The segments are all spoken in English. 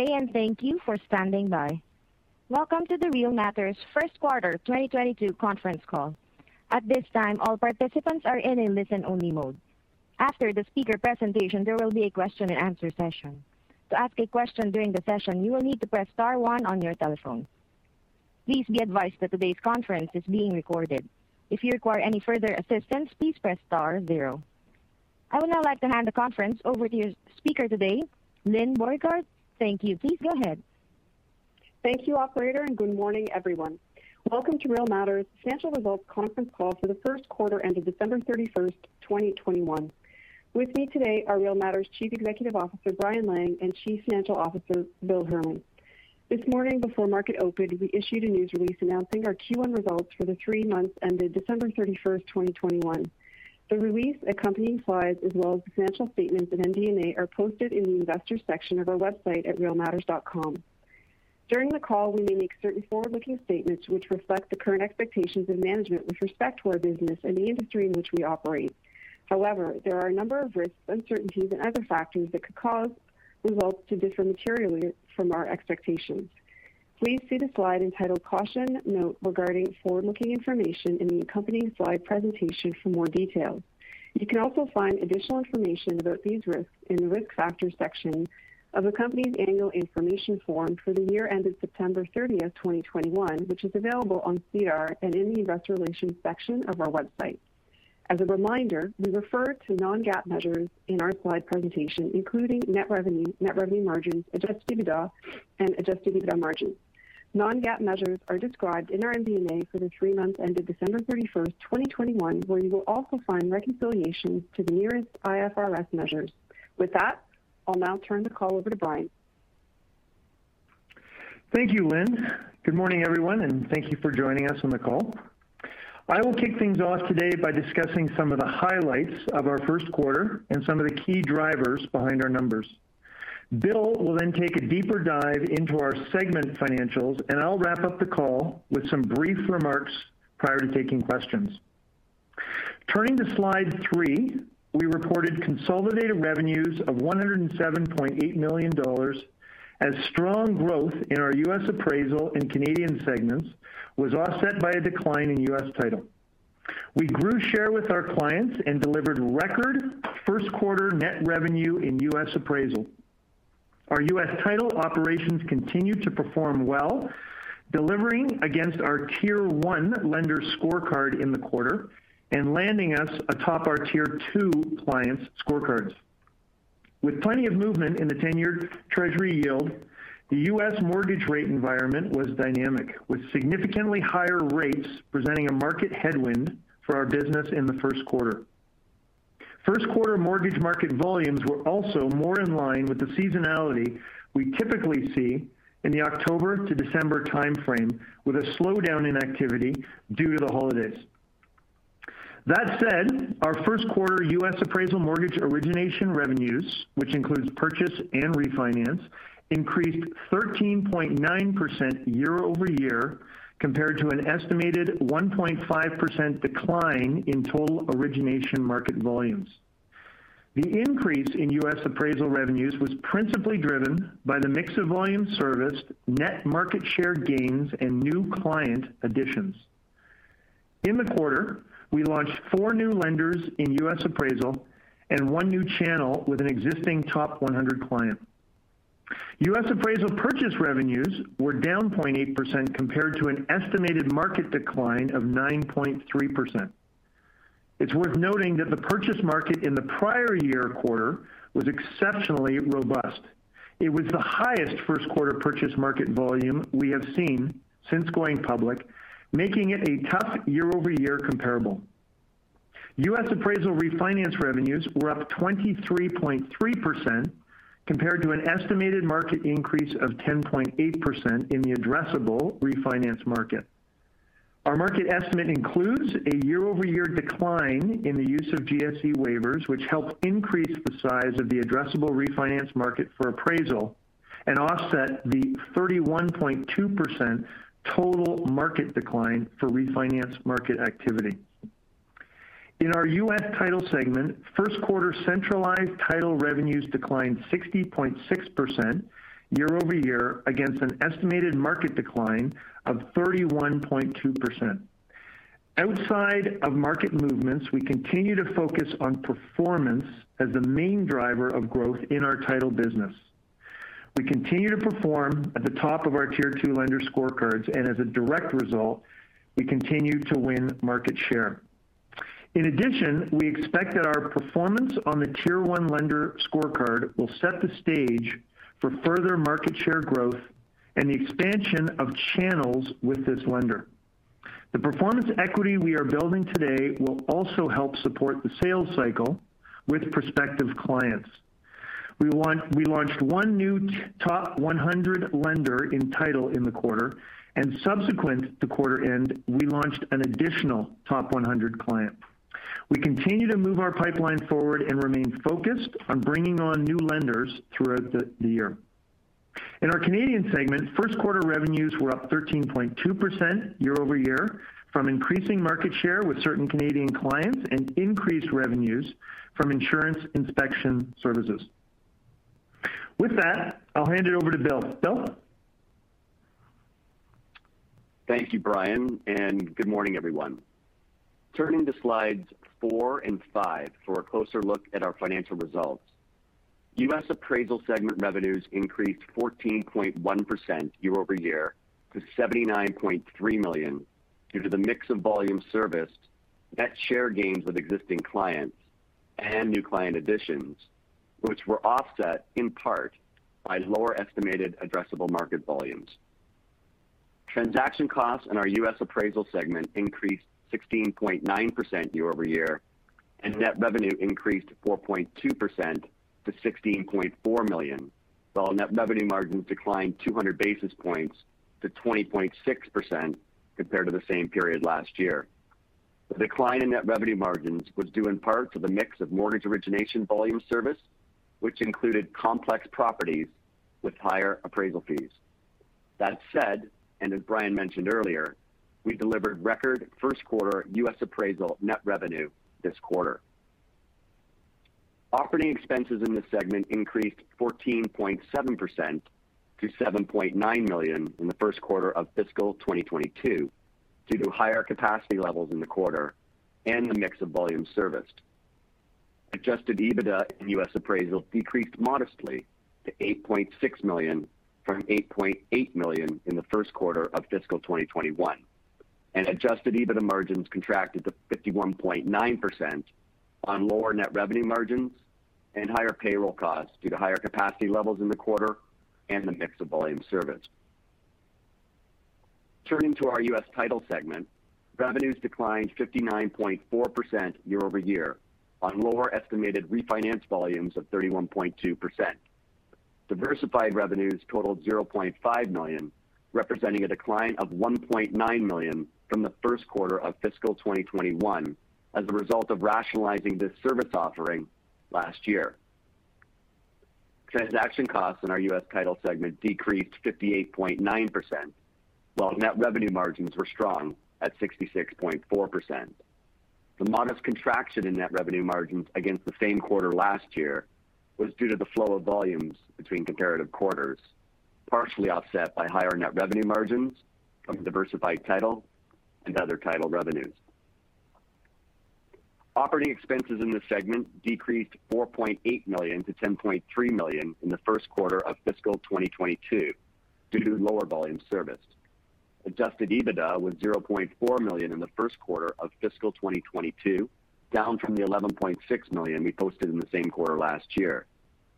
And thank you for standing by. Welcome to the Real Matters First Quarter 2022 conference call. At this time, all participants are in a listen-only mode. After the speaker presentation, there will be a question and answer session. To ask a question during the session, you will need to press star one on your telephone. Please be advised that today's conference is being recorded. If you require any further assistance, please press star zero. I would now like to hand the conference over to your speaker today, Lynn Borgard. Thank you. Please go ahead. Thank you, operator, and good morning, everyone. Welcome to Real Matters Financial Results Conference Call for the first quarter ended December 31st, 2021. With me today are Real Matters Chief Executive Officer Brian Lang and Chief Financial Officer Bill Herman. This morning before market opened, we issued a news release announcing our Q1 results for the 3 months ended December 31st, 2021. The release, accompanying slides, as well as the financial statements and MD&A are posted in the Investors section of our website at realmatters.com. During the call, we may make certain forward-looking statements which reflect the current expectations of management with respect to our business and the industry in which we operate. However, there are a number of risks, uncertainties, and other factors that could cause results to differ materially from our expectations. Please see the slide entitled Caution Note Regarding Forward-Looking Information in the accompanying slide presentation for more details. You can also find additional information about these risks in the Risk Factors section of the company's Annual Information Form for the year ended September 30th, 2021, which is available on SEDAR and in the Investor Relations section of our website. As a reminder, we refer to non-GAAP measures in our slide presentation, including net revenue margins, adjusted EBITDA, and adjusted EBITDA margins. Non-GAAP measures are described in our MD&A for the 3 months ended December 31st, 2021, where you will also find reconciliations to the nearest IFRS measures. With that, I'll now turn the call over to Brian. Thank you, Lynn. Good morning, everyone, and thank you for joining us on the call. I will kick things off today by discussing some of the highlights of our first quarter and some of the key drivers behind our numbers. Bill will then take a deeper dive into our segment financials, and I'll wrap up the call with some brief remarks prior to taking questions. Turning to slide 3, we reported consolidated revenues of $107.8 million as strong growth in our U.S. appraisal and Canadian segments was offset by a decline in U.S. title. We grew share with our clients and delivered record first quarter net revenue in U.S. appraisal. Our U.S. title operations continued to perform well, delivering against our Tier 1 lender scorecard in the quarter and landing us atop our Tier 2 clients' scorecards. With plenty of movement in the 10-year Treasury yield, the U.S. mortgage rate environment was dynamic, with significantly higher rates presenting a market headwind for our business in the first quarter. First quarter mortgage market volumes were also more in line with the seasonality we typically see in the October to December timeframe, with a slowdown in activity due to the holidays. That said, our first quarter U.S. appraisal mortgage origination revenues, which includes purchase and refinance, increased 13.9% year over year compared to an estimated 1.5% decline in total origination market volumes. The increase in U.S. appraisal revenues was principally driven by the mix of volume serviced, net market share gains, and new client additions. In the quarter, we launched 4 new lenders in U.S. appraisal and 1 new channel with an existing top 100 client. U.S. appraisal purchase revenues were down 0.8% compared to an estimated market decline of 9.3%. It's worth noting that the purchase market in the prior year quarter was exceptionally robust. It was the highest first quarter purchase market volume we have seen since going public, making it a tough year-over-year comparable. U.S. appraisal refinance revenues were up 23.3% compared to an estimated market increase of 10.8% in the addressable refinance market. Our market estimate includes a year-over-year decline in the use of GSE waivers, which helped increase the size of the addressable refinance market for appraisal and offset the 31.2% total market decline for refinance market activity. In our U.S. title segment, first quarter centralized title revenues declined 60.6% year-over-year against an estimated market decline of 31.2%. Outside of market movements, we continue to focus on performance as the main driver of growth in our title business. We continue to perform at the top of our Tier 2 lender scorecards, and as a direct result, we continue to win market share. In addition, we expect that our performance on the Tier 1 lender scorecard will set the stage for further market share growth and the expansion of channels with this lender. The performance equity we are building today will also help support the sales cycle with prospective clients. We launched one new top 100 lender in title in the quarter, and subsequent to quarter end, we launched an additional top 100 client. We continue to move our pipeline forward and remain focused on bringing on new lenders throughout the year. In our Canadian segment, first quarter revenues were up 13.2% year over year from increasing market share with certain Canadian clients and increased revenues from insurance inspection services. With that, I'll hand it over to Bill. Bill? Thank you, Brian, and good morning, everyone. Turning to slides 4 and 5 for a closer look at our financial results. U.S. appraisal segment revenues increased 14.1% year over year to $79.3 million due to the mix of volume serviced, net share gains with existing clients, and new client additions, which were offset in part by lower estimated addressable market volumes. Transaction costs in our U.S. appraisal segment increased 16.9% year over year, and net revenue increased 4.2% to $16.4 million, while net revenue margins declined 200 basis points to 20.6% compared to the same period last year. The decline in net revenue margins was due in part to the mix of mortgage origination volume service, which included complex properties with higher appraisal fees. That said, and as Brian mentioned earlier, we delivered record first quarter U.S. appraisal net revenue this quarter. Operating expenses in this segment increased 14.7% to $7.9 million in the first quarter of fiscal 2022 due to higher capacity levels in the quarter and the mix of volume serviced. Adjusted EBITDA in U.S. appraisal decreased modestly to $8.6 million from $8.8 million in the first quarter of fiscal 2021, and adjusted EBITDA margins contracted to 51.9% on lower net revenue margins and higher payroll costs due to higher capacity levels in the quarter and the mix of volume serviced. Turning to our U.S. title segment, revenues declined 59.4% year over year on lower estimated refinance volumes of 31.2%. Diversified revenues totaled $0.5 million, representing a decline of $1.9 million from the first quarter of fiscal 2021 as a result of rationalizing this service offering last year. Transaction costs in our U.S. title segment decreased 58.9%, while net revenue margins were strong at 66.4%. The modest contraction in net revenue margins against the same quarter last year was due to the flow of volumes between comparative quarters, partially offset by higher net revenue margins from diversified title and other title revenues. Operating expenses in this segment decreased $4.8 million to $10.3 million in the first quarter of fiscal 2022 due to lower volume serviced. Adjusted EBITDA was $0.4 million in the first quarter of fiscal 2022, down from the $11.6 million we posted in the same quarter last year.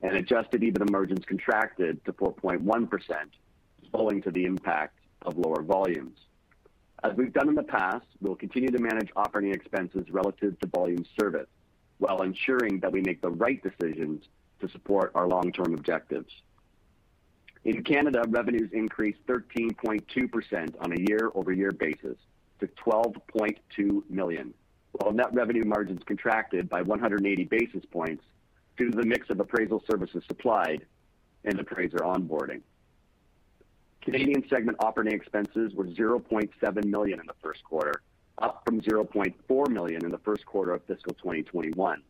And adjusted EBITDA margins contracted to 4.1%, owing to the impact of lower volumes. As we've done in the past, we'll continue to manage operating expenses relative to volume service, while ensuring that we make the right decisions to support our long-term objectives. In Canada, revenues increased 13.2% on a year-over-year basis to 12.2 million, while net revenue margins contracted by 180 basis points due to the mix of appraisal services supplied and appraiser onboarding. Canadian segment operating expenses were 0.7 million in the first quarter, up from 0.4 million in the first quarter of fiscal 2021,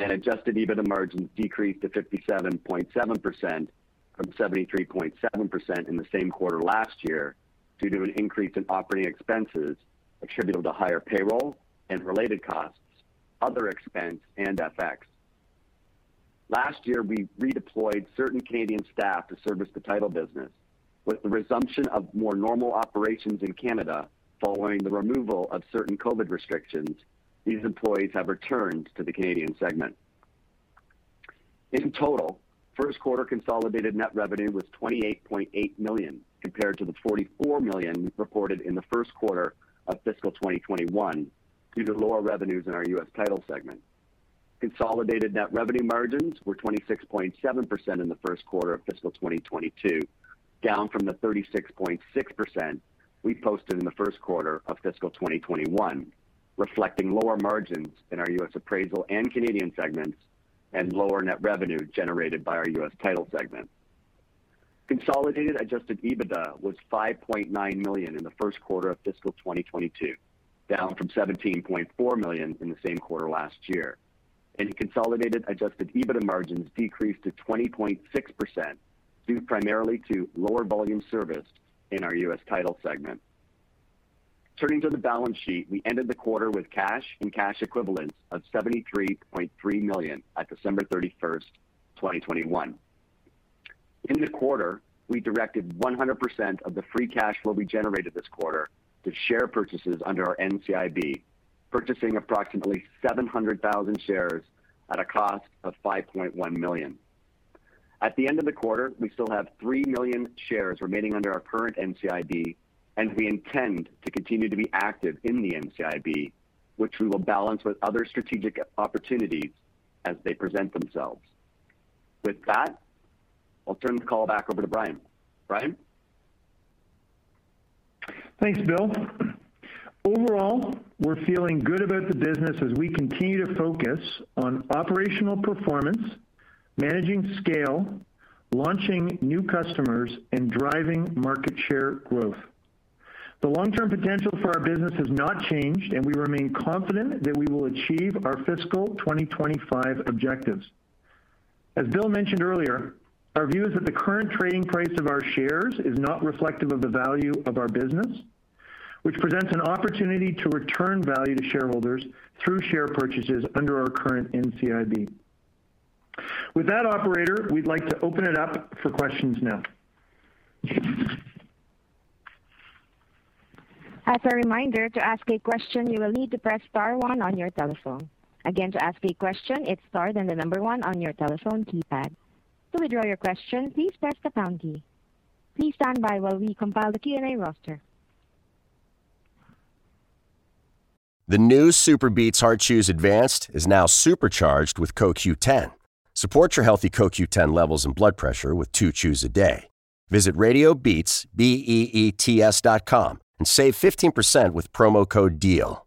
and adjusted EBITDA margins decreased to 57.7% from 73.7% in the same quarter last year due to an increase in operating expenses attributable to higher payroll and related costs, other expense, and FX. Last year, we redeployed certain Canadian staff to service the title business, with the resumption of more normal operations in Canada following the removal of certain COVID restrictions. These employees have returned to the Canadian segment. In total, first quarter consolidated net revenue was 28.8 million compared to the 44 million reported in the first quarter of fiscal 2021 due to lower revenues in our U.S. title segment. Consolidated net revenue margins were 26.7% in the first quarter of fiscal 2022, down from the 36.6% we posted in the first quarter of fiscal 2021, reflecting lower margins in our U.S. appraisal and Canadian segments and lower net revenue generated by our U.S. title segment. Consolidated adjusted EBITDA was 5.9 million in the first quarter of fiscal 2022, down from 17.4 million in the same quarter last year. And consolidated adjusted EBITDA margins decreased to 20.6% due primarily to lower volume serviced in our U.S. title segment. Turning to the balance sheet, we ended the quarter with cash and cash equivalents of 73.3 million at December 31st, 2021. In the quarter, we directed 100% of the free cash flow we generated this quarter to share purchases under our NCIB, purchasing approximately 700,000 shares at a cost of 5.1 million. At the end of the quarter, we still have 3 million shares remaining under our current NCIB, and we intend to continue to be active in the NCIB, which we will balance with other strategic opportunities as they present themselves. With that, I'll turn the call back over to Brian. Brian? Thanks, Bill. Overall, we're feeling good about the business as we continue to focus on operational performance, managing scale, launching new customers, and driving market share growth. The long-term potential for our business has not changed, and we remain confident that we will achieve our fiscal 2025 objectives. As Bill mentioned earlier, our view is that the current trading price of our shares is not reflective of the value of our business, which presents an opportunity to return value to shareholders through share purchases under our current NCIB. With that, operator, we'd like to open it up for questions now. As a reminder, to ask a question, you will need to press *1 on your telephone. Again, to ask a question, it's *1 on your telephone keypad. To withdraw your question, please press the # key. Please stand by while we compile the Q&A roster. The new Super Beats Heart Chews Advanced is now supercharged with CoQ10. Support your healthy CoQ10 levels and blood pressure with 2 chews a day. Visit RadioBeets, BEETS.com and save 15% with promo code DEAL.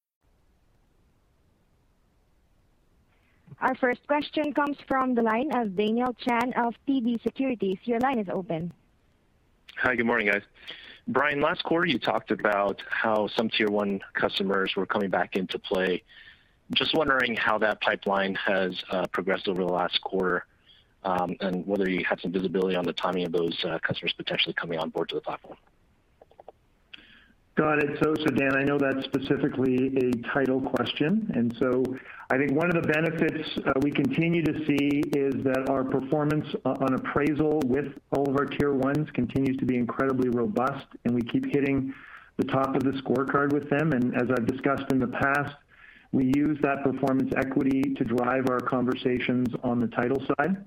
Our first question comes from the line of Daniel Chan of TD Securities. Your line is open. Hi, good morning, guys. Brian, last quarter you talked about how some Tier 1 customers were coming back into play. Just wondering how that pipeline has progressed over the last quarter and whether you had some visibility on the timing of those customers potentially coming on board to the platform. Got it. So Dan, I know that's specifically a title question. And so I think one of the benefits we continue to see is that our performance on appraisal with all of our tier ones continues to be incredibly robust, and we keep hitting the top of the scorecard with them. And as I've discussed in the past, we use that performance equity to drive our conversations on the title side.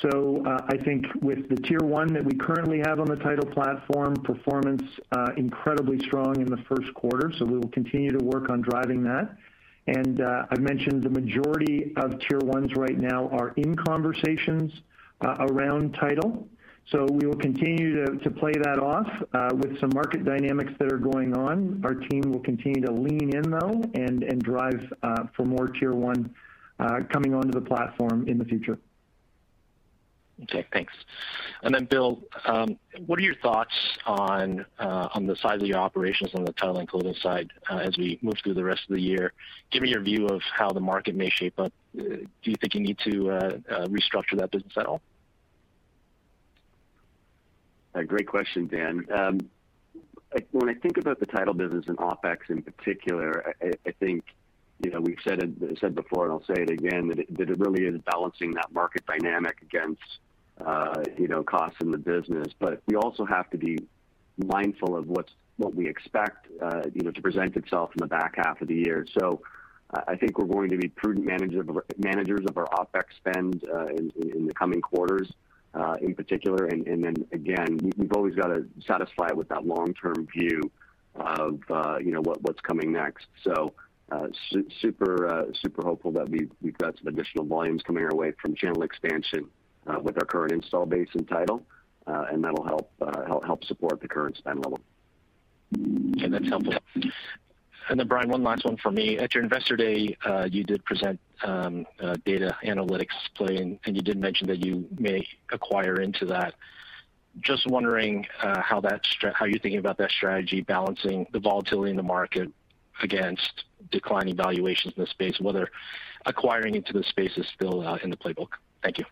So I think with the tier one that we currently have on the title platform, performance incredibly strong in the first quarter. So we will continue to work on driving that. And I've mentioned the majority of tier ones right now are in conversations around title. So we will continue to play that off with some market dynamics that are going on. Our team will continue to lean in, though, and drive for more tier one coming onto the platform in the future. Okay, thanks. And then, Bill, what are your thoughts on the size of your operations on the title and clothing side as we move through the rest of the year? Give me your view of how the market may shape up. Do you think you need to restructure that business at all? Great question, Dan. When I think about the title business and OPEX in particular, I think we've said before, and I'll say it again, that it really is balancing that market dynamic against costs in the business. But we also have to be mindful of what we expect to present itself in the back half of the year. So I think we're going to be prudent managers of our OPEX spend in the coming quarters. In particular, and then again, we've always got to satisfy it with that long-term view of what's coming next. So super hopeful that we've got some additional volumes coming our way from channel expansion with our current install base and title, and that'll help support the current spend level. Okay, that's helpful. And then, Brian, one last one for me. At your Investor Day, you did present data analytics play, and you did mention that you may acquire into that. Just wondering how you're thinking about that strategy, balancing the volatility in the market against declining valuations in the space, whether acquiring into the space is still in the playbook. Thank you.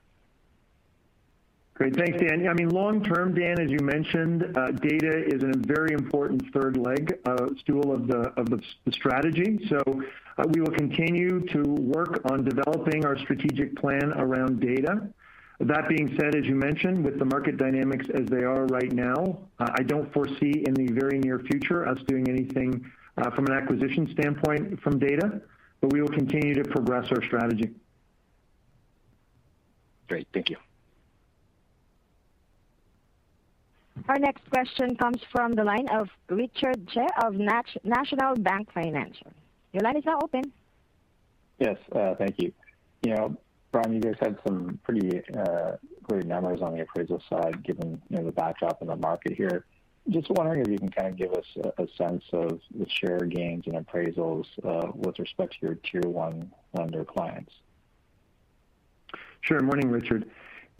Great. Thanks, Dan. I mean, long-term, Dan, as you mentioned, data is a very important third leg stool of the strategy. So we will continue to work on developing our strategic plan around data. That being said, as you mentioned, with the market dynamics as they are right now, I don't foresee in the very near future us doing anything from an acquisition standpoint from data, but we will continue to progress our strategy. Great. Thank you. Our next question comes from the line of Richard Che of National Bank Financial. Your line is now open. Yes, thank you. Brian, you guys had some pretty great numbers on the appraisal side, given the backdrop in the market here. Just wondering if you can kind of give us a sense of the share gains and appraisals with respect to your tier one lender clients. Sure. Morning, Richard.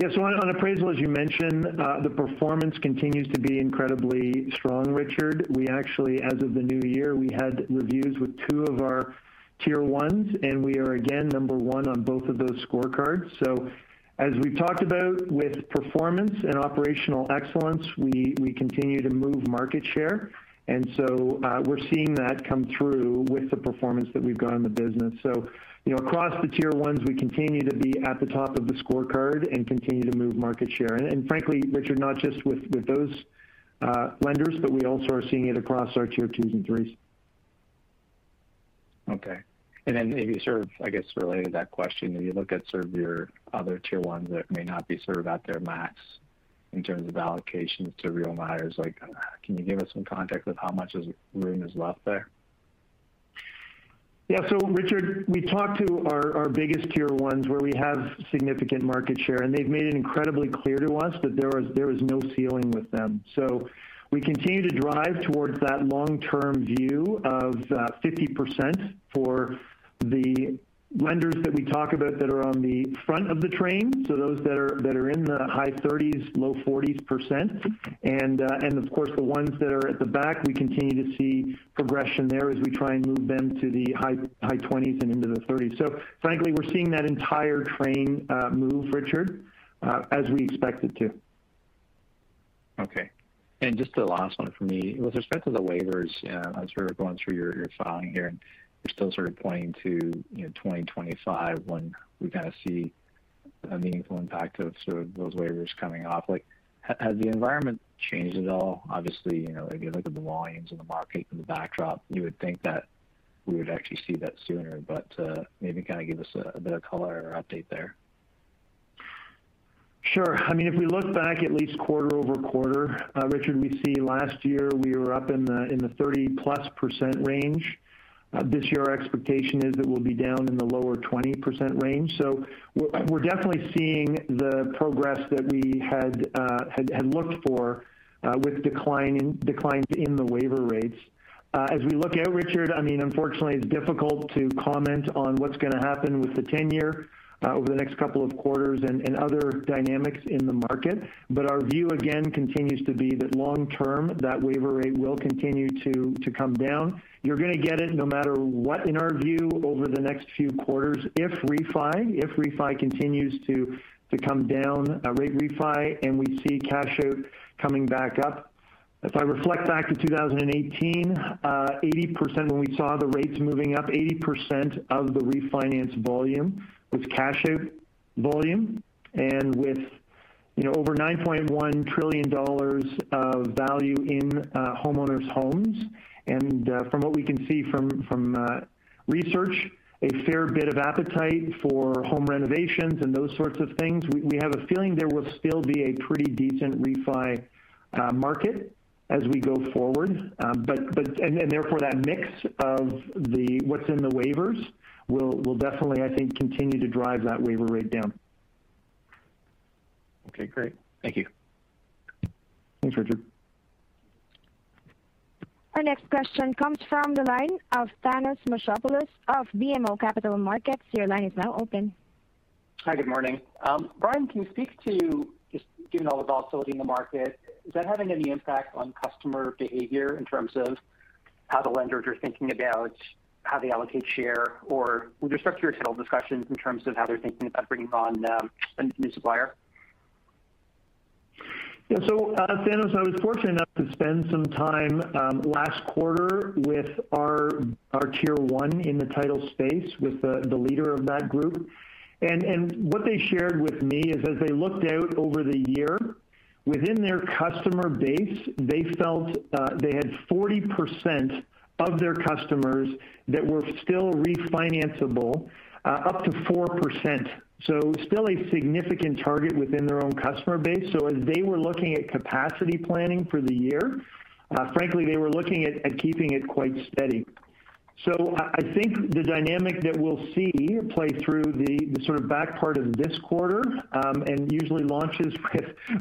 Yeah, so on appraisal, as you mentioned, the performance continues to be incredibly strong, Richard. We actually, as of the new year, we had reviews with 2 of our tier ones, and we are again #1 on both of those scorecards. So as we've talked about with performance and operational excellence, we continue to move market share. And so we're seeing that come through with the performance that we've got in the business. So, across the tier ones, we continue to be at the top of the scorecard and continue to move market share. And frankly, Richard, not just with those lenders, but we also are seeing it across our tier 2s and 3s. Okay. And then if you sort of, I guess, related to that question, if you look at sort of your other tier ones that may not be sort of at their max in terms of allocations to Real Matters, like, can you give us some context of how much room is left there? Yeah, so Richard, we talked to our biggest tier ones where we have significant market share, and they've made it incredibly clear to us that there is no ceiling with them. So we continue to drive towards that long-term view of 50% for the lenders that we talk about that are on the front of the train, so those that are in the high 30s, low 40s%, and of course the ones that are at the back, we continue to see progression there as we try and move them to the high 20s and into the 30s. So frankly, we're seeing that entire train move, Richard, as we expect it to. Okay, And just the last one for me, with respect to the waivers, as we're going through your filing here, and you're still sort of pointing to 2025 when we kind of see a meaningful impact of sort of those waivers coming off. Like, has the environment changed at all? Obviously, if you look at the volumes in the market and the backdrop, you would think that we would actually see that sooner, but maybe kind of give us a bit of color or update there. Sure. I mean, if we look back at least quarter over quarter, Richard, we see last year we were up in the 30+% range. This year, our expectation is that we'll be down in the lower 20% range. So we're definitely seeing the progress that we had looked for with declines in the waiver rates. As we look out, Richard, I mean, unfortunately, it's difficult to comment on what's going to happen with the 10-year over the next couple of quarters and other dynamics in the market. But our view, again, continues to be that long-term, that waiver rate will continue to come down. You're going to get it no matter what, in our view, over the next few quarters. If refi continues to come down, rate refi, and we see cash out coming back up. If I reflect back to 2018, 80%, when we saw the rates moving up, 80% of the refinance volume was cash out volume, and with over $9.1 trillion of value in homeowners' homes, and from what we can see from research, a fair bit of appetite for home renovations and those sorts of things. We have a feeling there will still be a pretty decent refi market as we go forward, but therefore that mix of the what's in the waivers will definitely, I think, continue to drive that waiver rate down. Okay, great. Thank you. Thanks, Richard. Our next question comes from the line of Thanos Mossopoulos of BMO Capital Markets. Your line is now open. Hi, good morning. Brian, can you speak to, just given all the volatility in the market, is that having any impact on customer behavior in terms of how the lenders are thinking about how they allocate share, or with respect to your title discussions in terms of how they're thinking about bringing on a new supplier? Yeah, so Thanos, I was fortunate enough to spend some time last quarter with our tier one in the title space with the leader of that group. And what they shared with me is as they looked out over the year, within their customer base, they felt they had 40% of their customers that were still refinanceable, up to 4%. So still a significant target within their own customer base. So as they were looking at capacity planning for the year, frankly, they were looking at keeping it quite steady. So I think the dynamic that we'll see play through the sort of back part of this quarter and usually launches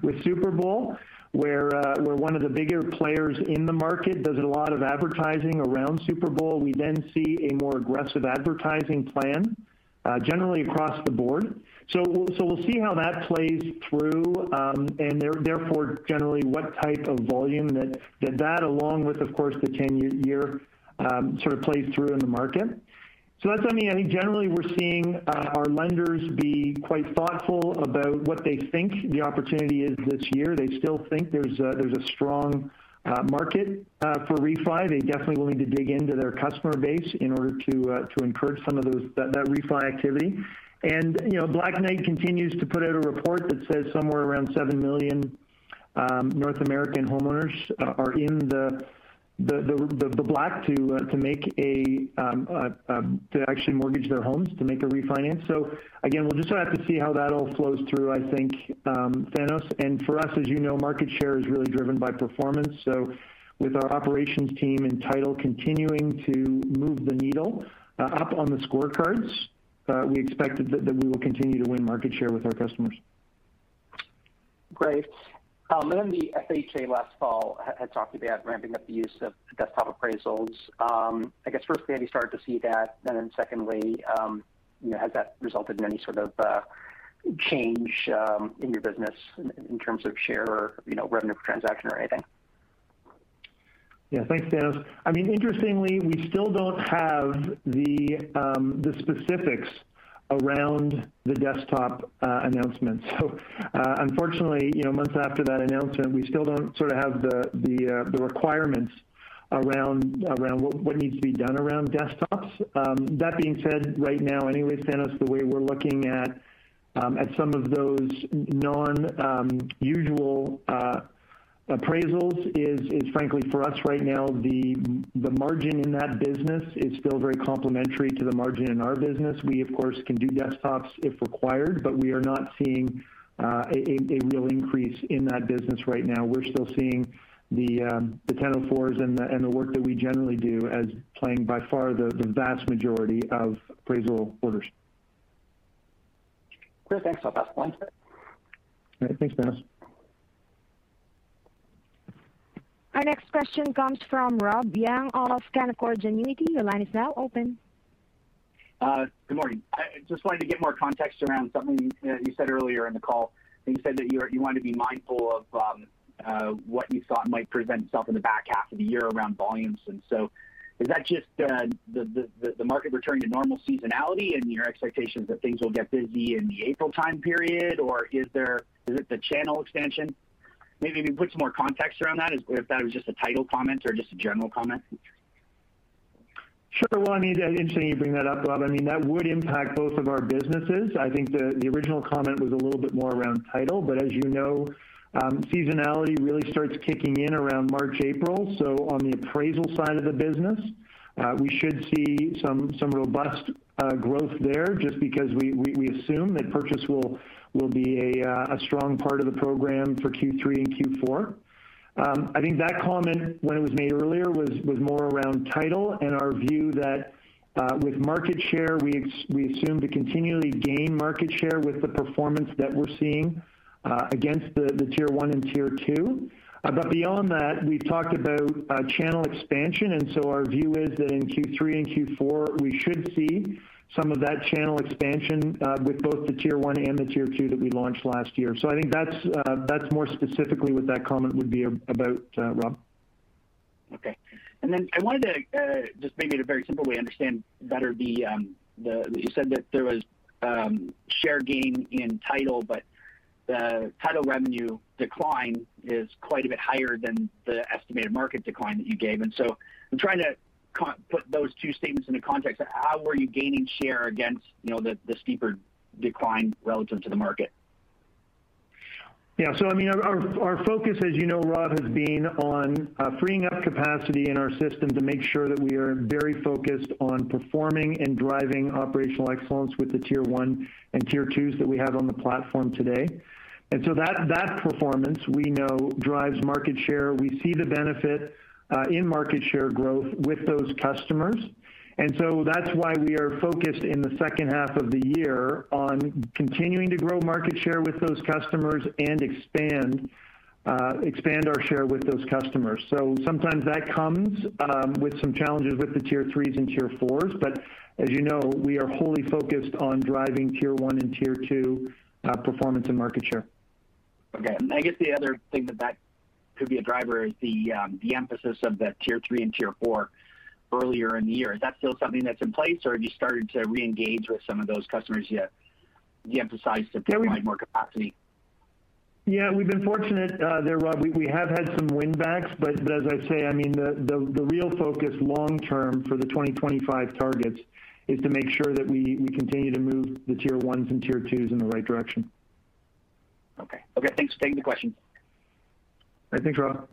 with Super Bowl, where one of the bigger players in the market does a lot of advertising around Super Bowl. We then see a more aggressive advertising plan generally across the board. So we'll see how that plays through and therefore generally what type of volume that along with, of course, the 10-year sort of plays through in the market. So that's, I think generally we're seeing our lenders be quite thoughtful about what they think the opportunity is this year. They still think there's a strong market for refi. They definitely will need to dig into their customer base in order to encourage some of that refi activity. And Black Knight continues to put out a report that says somewhere around 7 million North American homeowners are in the black to make to actually mortgage their homes, to make a refinance. So again, we'll just have to see how that all flows through, I think, Thanos. And for us, as you know, market share is really driven by performance. So with our operations team in title continuing to move the needle up on the scorecards, we expect that we will continue to win market share with our customers. Great. And then the FHA last fall had talked about ramping up the use of desktop appraisals. I guess firstly, have you started to see that? And then secondly, has that resulted in any sort of change in your business in terms of share or revenue per transaction or anything? Yeah, thanks, Thanos. I mean, interestingly, we still don't have the specifics around the desktop announcement. So unfortunately, months after that announcement, we still don't sort of have the requirements around what needs to be done around desktops. That being said, right now, anyways, Thanos, the way we're looking at some of those non-usual appraisals is frankly for us right now, the margin in that business is still very complementary to the margin in our business. We, of course, can do desktops if required, but we are not seeing a real increase in that business right now. We're still seeing the 1004s and the work that we generally do as playing by far the vast majority of appraisal orders. Great, thanks. I'll pass the line. All right, thanks, Dennis. Our next question comes from Rob Yang of Canaccord Genuity. Your line is now open. Good morning. I just wanted to get more context around something you said earlier in the call. You said that you wanted to be mindful of what you thought might present itself in the back half of the year around volumes. And so is that just the market returning to normal seasonality and your expectations that things will get busy in the April time period, or is it the channel expansion? Maybe we put some more context around that, if that was just a title comment or just a general comment. Sure. Well, I mean, interesting you bring that up, Bob. I mean, that would impact both of our businesses. I think the original comment was a little bit more around title, but as you know, seasonality really starts kicking in around March, April. So on the appraisal side of the business, we should see some robust growth there, just because we assume that purchase will be a strong part of the program for Q3 and Q4. I think that comment, when it was made earlier, was more around title and our view that with market share, we assume to continually gain market share with the performance that we're seeing against the Tier 1 and Tier 2. But beyond that, we've talked about channel expansion, and so our view is that in Q3 and Q4, we should see some of that channel expansion with both the Tier 1 and the Tier 2 that we launched last year. So I think that's more specifically what that comment would be about, Rob. Okay. And then I wanted to just maybe in a very simple way understand better you said that there was share gain in title, but the title revenue decline is quite a bit higher than the estimated market decline that you gave. And so I'm trying to put those two statements into context. How were you gaining share against, the steeper decline relative to the market? Yeah, so I mean, our focus, as you know, Rob, has been on freeing up capacity in our system to make sure that we are very focused on performing and driving operational excellence with the Tier 1 and Tier 2s that we have on the platform today. And so that performance, we know, drives market share. We see the benefit in market share growth with those customers. And so that's why we are focused in the second half of the year on continuing to grow market share with those customers and expand our share with those customers. So sometimes that comes with some challenges with the Tier 3s and Tier 4s, but as you know, we are wholly focused on driving Tier 1 and Tier 2 performance and market share. Okay, and I guess the other thing that could be a driver is the emphasis of the Tier 3 and Tier 4 earlier in the year. Is that still something that's in place, or have you started to re-engage with some of those customers you emphasized to provide more capacity? Yeah, we've been fortunate there, Rob. We have had some win-backs, but as I say, I mean, the real focus long-term for the 2025 targets is to make sure that we continue to move the Tier 1s and Tier 2s in the right direction. Okay. Okay, thanks for taking the question. All right, thanks, Rob.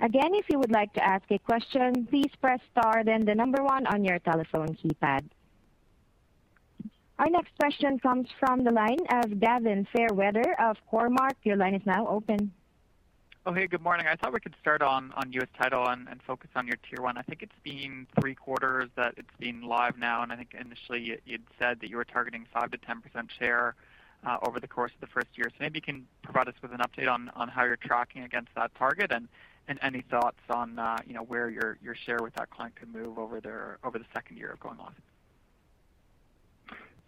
Again, if you would like to ask a question, please press star, then the number 1 on your telephone keypad. Our next question comes from the line of Gavin Fairweather of Cormark. Your line is now open. Oh, hey, good morning. I thought we could start on U.S. title and focus on your Tier 1. I think it's been 3 quarters that it's been live now, and I think initially you'd said that you were targeting 5 to 10% share over the course of the first year. So maybe you can provide us with an update on how you're tracking against that target and any thoughts on where your share with that client could move over the second year of going on?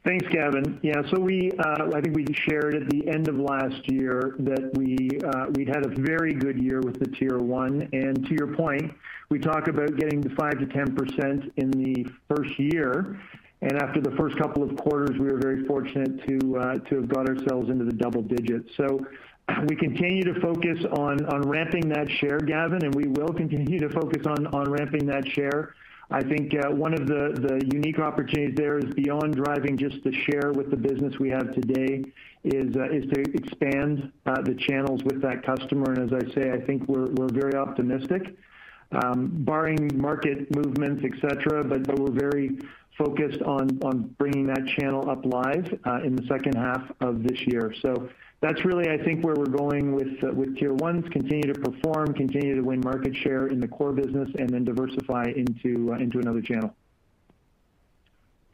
Thanks, Gavin. Yeah, so I think we shared at the end of last year that we'd had a very good year with the Tier 1. And to your point, we talk about getting to 5 to 10% in the first year. And after the first couple of quarters, we were very fortunate to have got ourselves into the double digits. So we continue to focus on ramping that share, Gavin, and we will continue to focus on ramping that share. I think one of the unique opportunities there is beyond driving just the share with the business we have today is to expand the channels with that customer. And as I say, I think we're very optimistic, barring market movements, et cetera, but we're very focused on bringing that channel up live in the second half of this year. So that's really, I think, where we're going with Tier 1s, continue to perform, continue to win market share in the core business, and then diversify into another channel.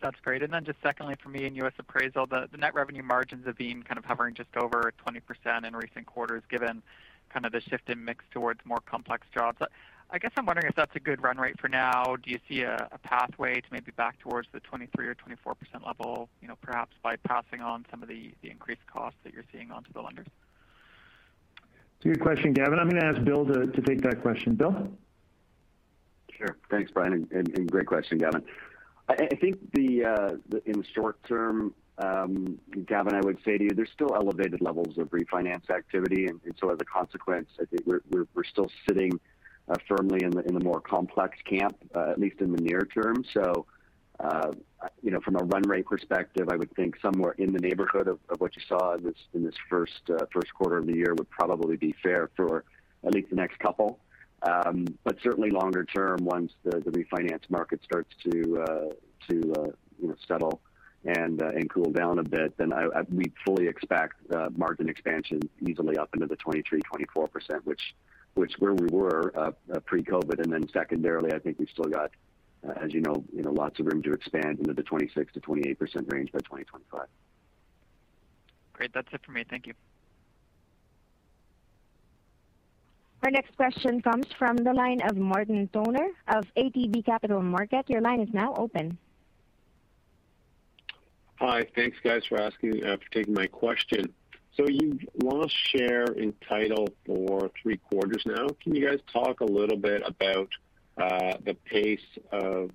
That's great. And then just secondly, for me in U.S. Appraisal, the net revenue margins have been kind of hovering just over 20% in recent quarters, given kind of the shift in mix towards more complex jobs. I guess I'm wondering if that's a good run rate for now. Do you see a pathway to maybe back towards the 23 or 24% level, you know, perhaps by passing on some of the increased costs that you're seeing onto the lenders? It's a good question, Gavin. I'm going to ask Bill to take that question. Bill? Sure. Thanks, Brian, and great question, Gavin. I think in the short term, Gavin, I would say to you, there's still elevated levels of refinance activity, and so as a consequence, I think we're still sitting firmly in the more complex camp, at least in the near term. So, from a run rate perspective, I would think somewhere in the neighborhood of what you saw in this first quarter of the year would probably be fair for at least the next couple. But certainly longer term, once the refinance market starts to settle and cool down a bit, then we fully expect margin expansion easily up into the 23, 24%, which where we were pre-COVID, and then secondarily, I think we've still got, as you know, lots of room to expand into the 26 to 28% range by 2025. Great, that's it for me. Thank you. Our next question comes from the line of Martin Toner of ATB Capital Market. Your line is now open. Hi, thanks guys for taking my question. So you've lost share in title for 3 quarters now. Can you guys talk a little bit about the pace of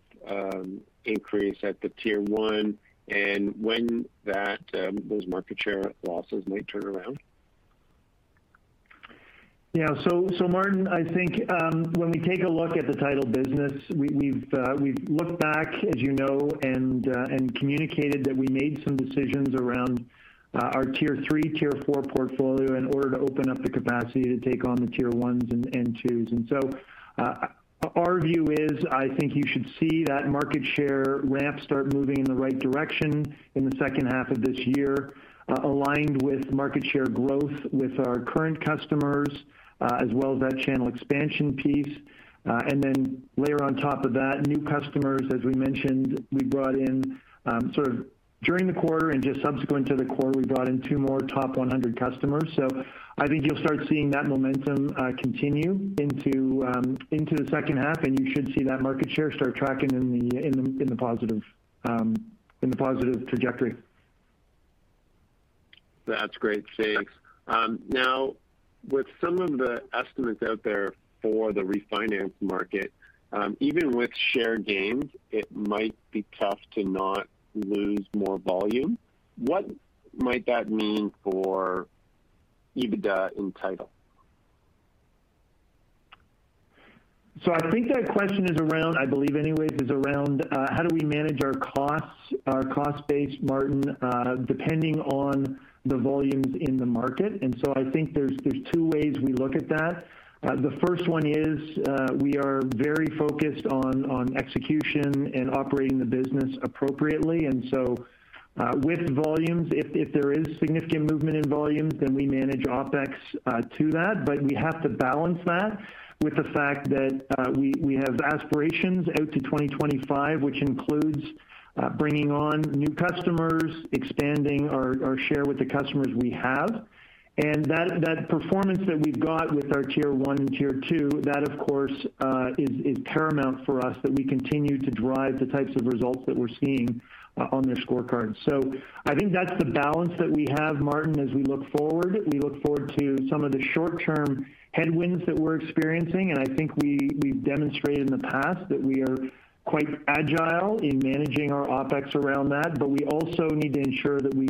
increase at the Tier 1 and when that those market share losses might turn around? Yeah, so Martin, I think when we take a look at the title business, we've looked back, as you know, and communicated that we made some decisions around our Tier 3, Tier 4 portfolio in order to open up the capacity to take on the Tier 1s and 2s. And so our view is I think you should see that market share ramp start moving in the right direction in the second half of this year, aligned with market share growth with our current customers, as well as that channel expansion piece. And then layer on top of that, new customers, as we mentioned, we brought in sort of during the quarter and just subsequent to the quarter, we brought in 2 more top 100 customers. So I think you'll start seeing that momentum continue into the second half, and you should see that market share start tracking in the positive trajectory. That's great, thanks. Now, with some of the estimates out there for the refinance market, even with share gains, it might be tough to not lose more volume. What might that mean for EBITDA in title? So I think that question is around, I believe anyways, is around how do we manage our cost base, Martin, depending on the volumes in the market. And so I think there's 2 ways we look at that. The first one is we are very focused on execution and operating the business appropriately. And so with volumes, if there is significant movement in volumes, then we manage OPEX to that. But we have to balance that with the fact that we have aspirations out to 2025, which includes bringing on new customers, expanding our share with the customers we have. And that performance that we've got with our Tier 1 and Tier 2, that, of course, is paramount for us, that we continue to drive the types of results that we're seeing on their scorecards. So I think that's the balance that we have, Martin, as we look forward. We look forward to some of the short-term headwinds that we're experiencing, and I think we've demonstrated in the past that we are quite agile in managing our OPEX around that, but we also need to ensure that we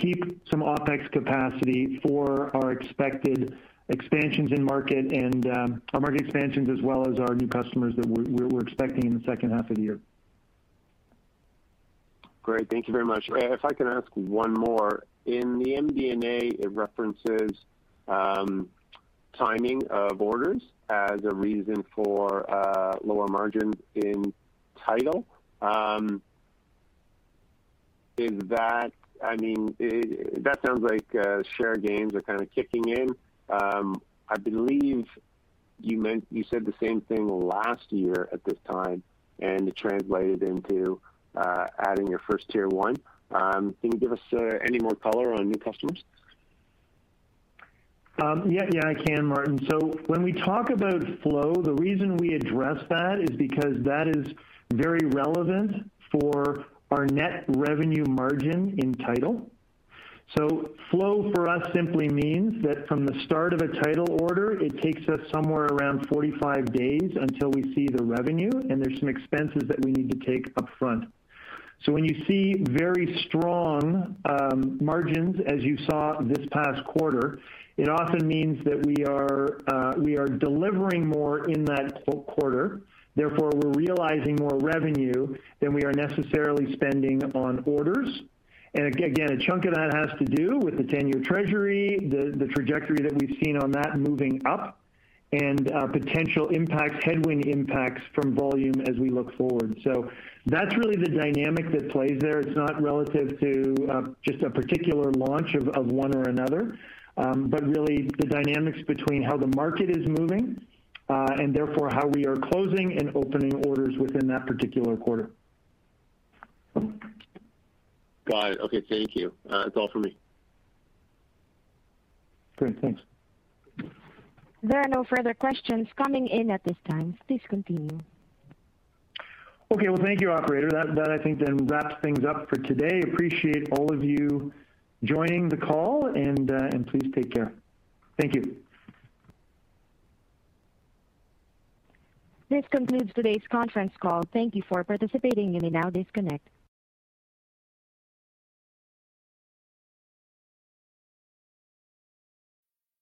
keep some OPEX capacity for our expected expansions in market and our market expansions as well as our new customers that we're expecting in the second half of the year. Great. Thank you very much. If I can ask one more. In the MD&A, it references timing of orders as a reason for lower margin in title. Is that, I mean, that sounds like share gains are kind of kicking in. I believe you said the same thing last year at this time, and it translated into adding your first tier one. Can you give us any more color on new customers? Yeah, I can, Martin. So when we talk about flow, the reason we address that is because that is very relevant for our net revenue margin in title. So flow for us simply means that from the start of a title order, it takes us somewhere around 45 days until we see the revenue, and there's some expenses that we need to take up front. So when you see very strong margins, as you saw this past quarter, it often means that we are delivering more in that quarter. Therefore, we're realizing more revenue than we are necessarily spending on orders. And again, a chunk of that has to do with the 10-year treasury, the trajectory that we've seen on that moving up, and potential impacts, headwind impacts from volume as we look forward. So that's really the dynamic that plays there. It's not relative to just a particular launch of one or another, but really the dynamics between how the market is moving and therefore how we are closing and opening orders within that particular quarter. Got it. Okay, thank you. That's all for me. Great, thanks. There are no further questions coming in at this time. Please continue. Okay, well, thank you, operator. That I think then wraps things up for today. Appreciate all of you joining the call, and please take care. Thank you. This concludes today's conference call. Thank you for participating. You may now disconnect.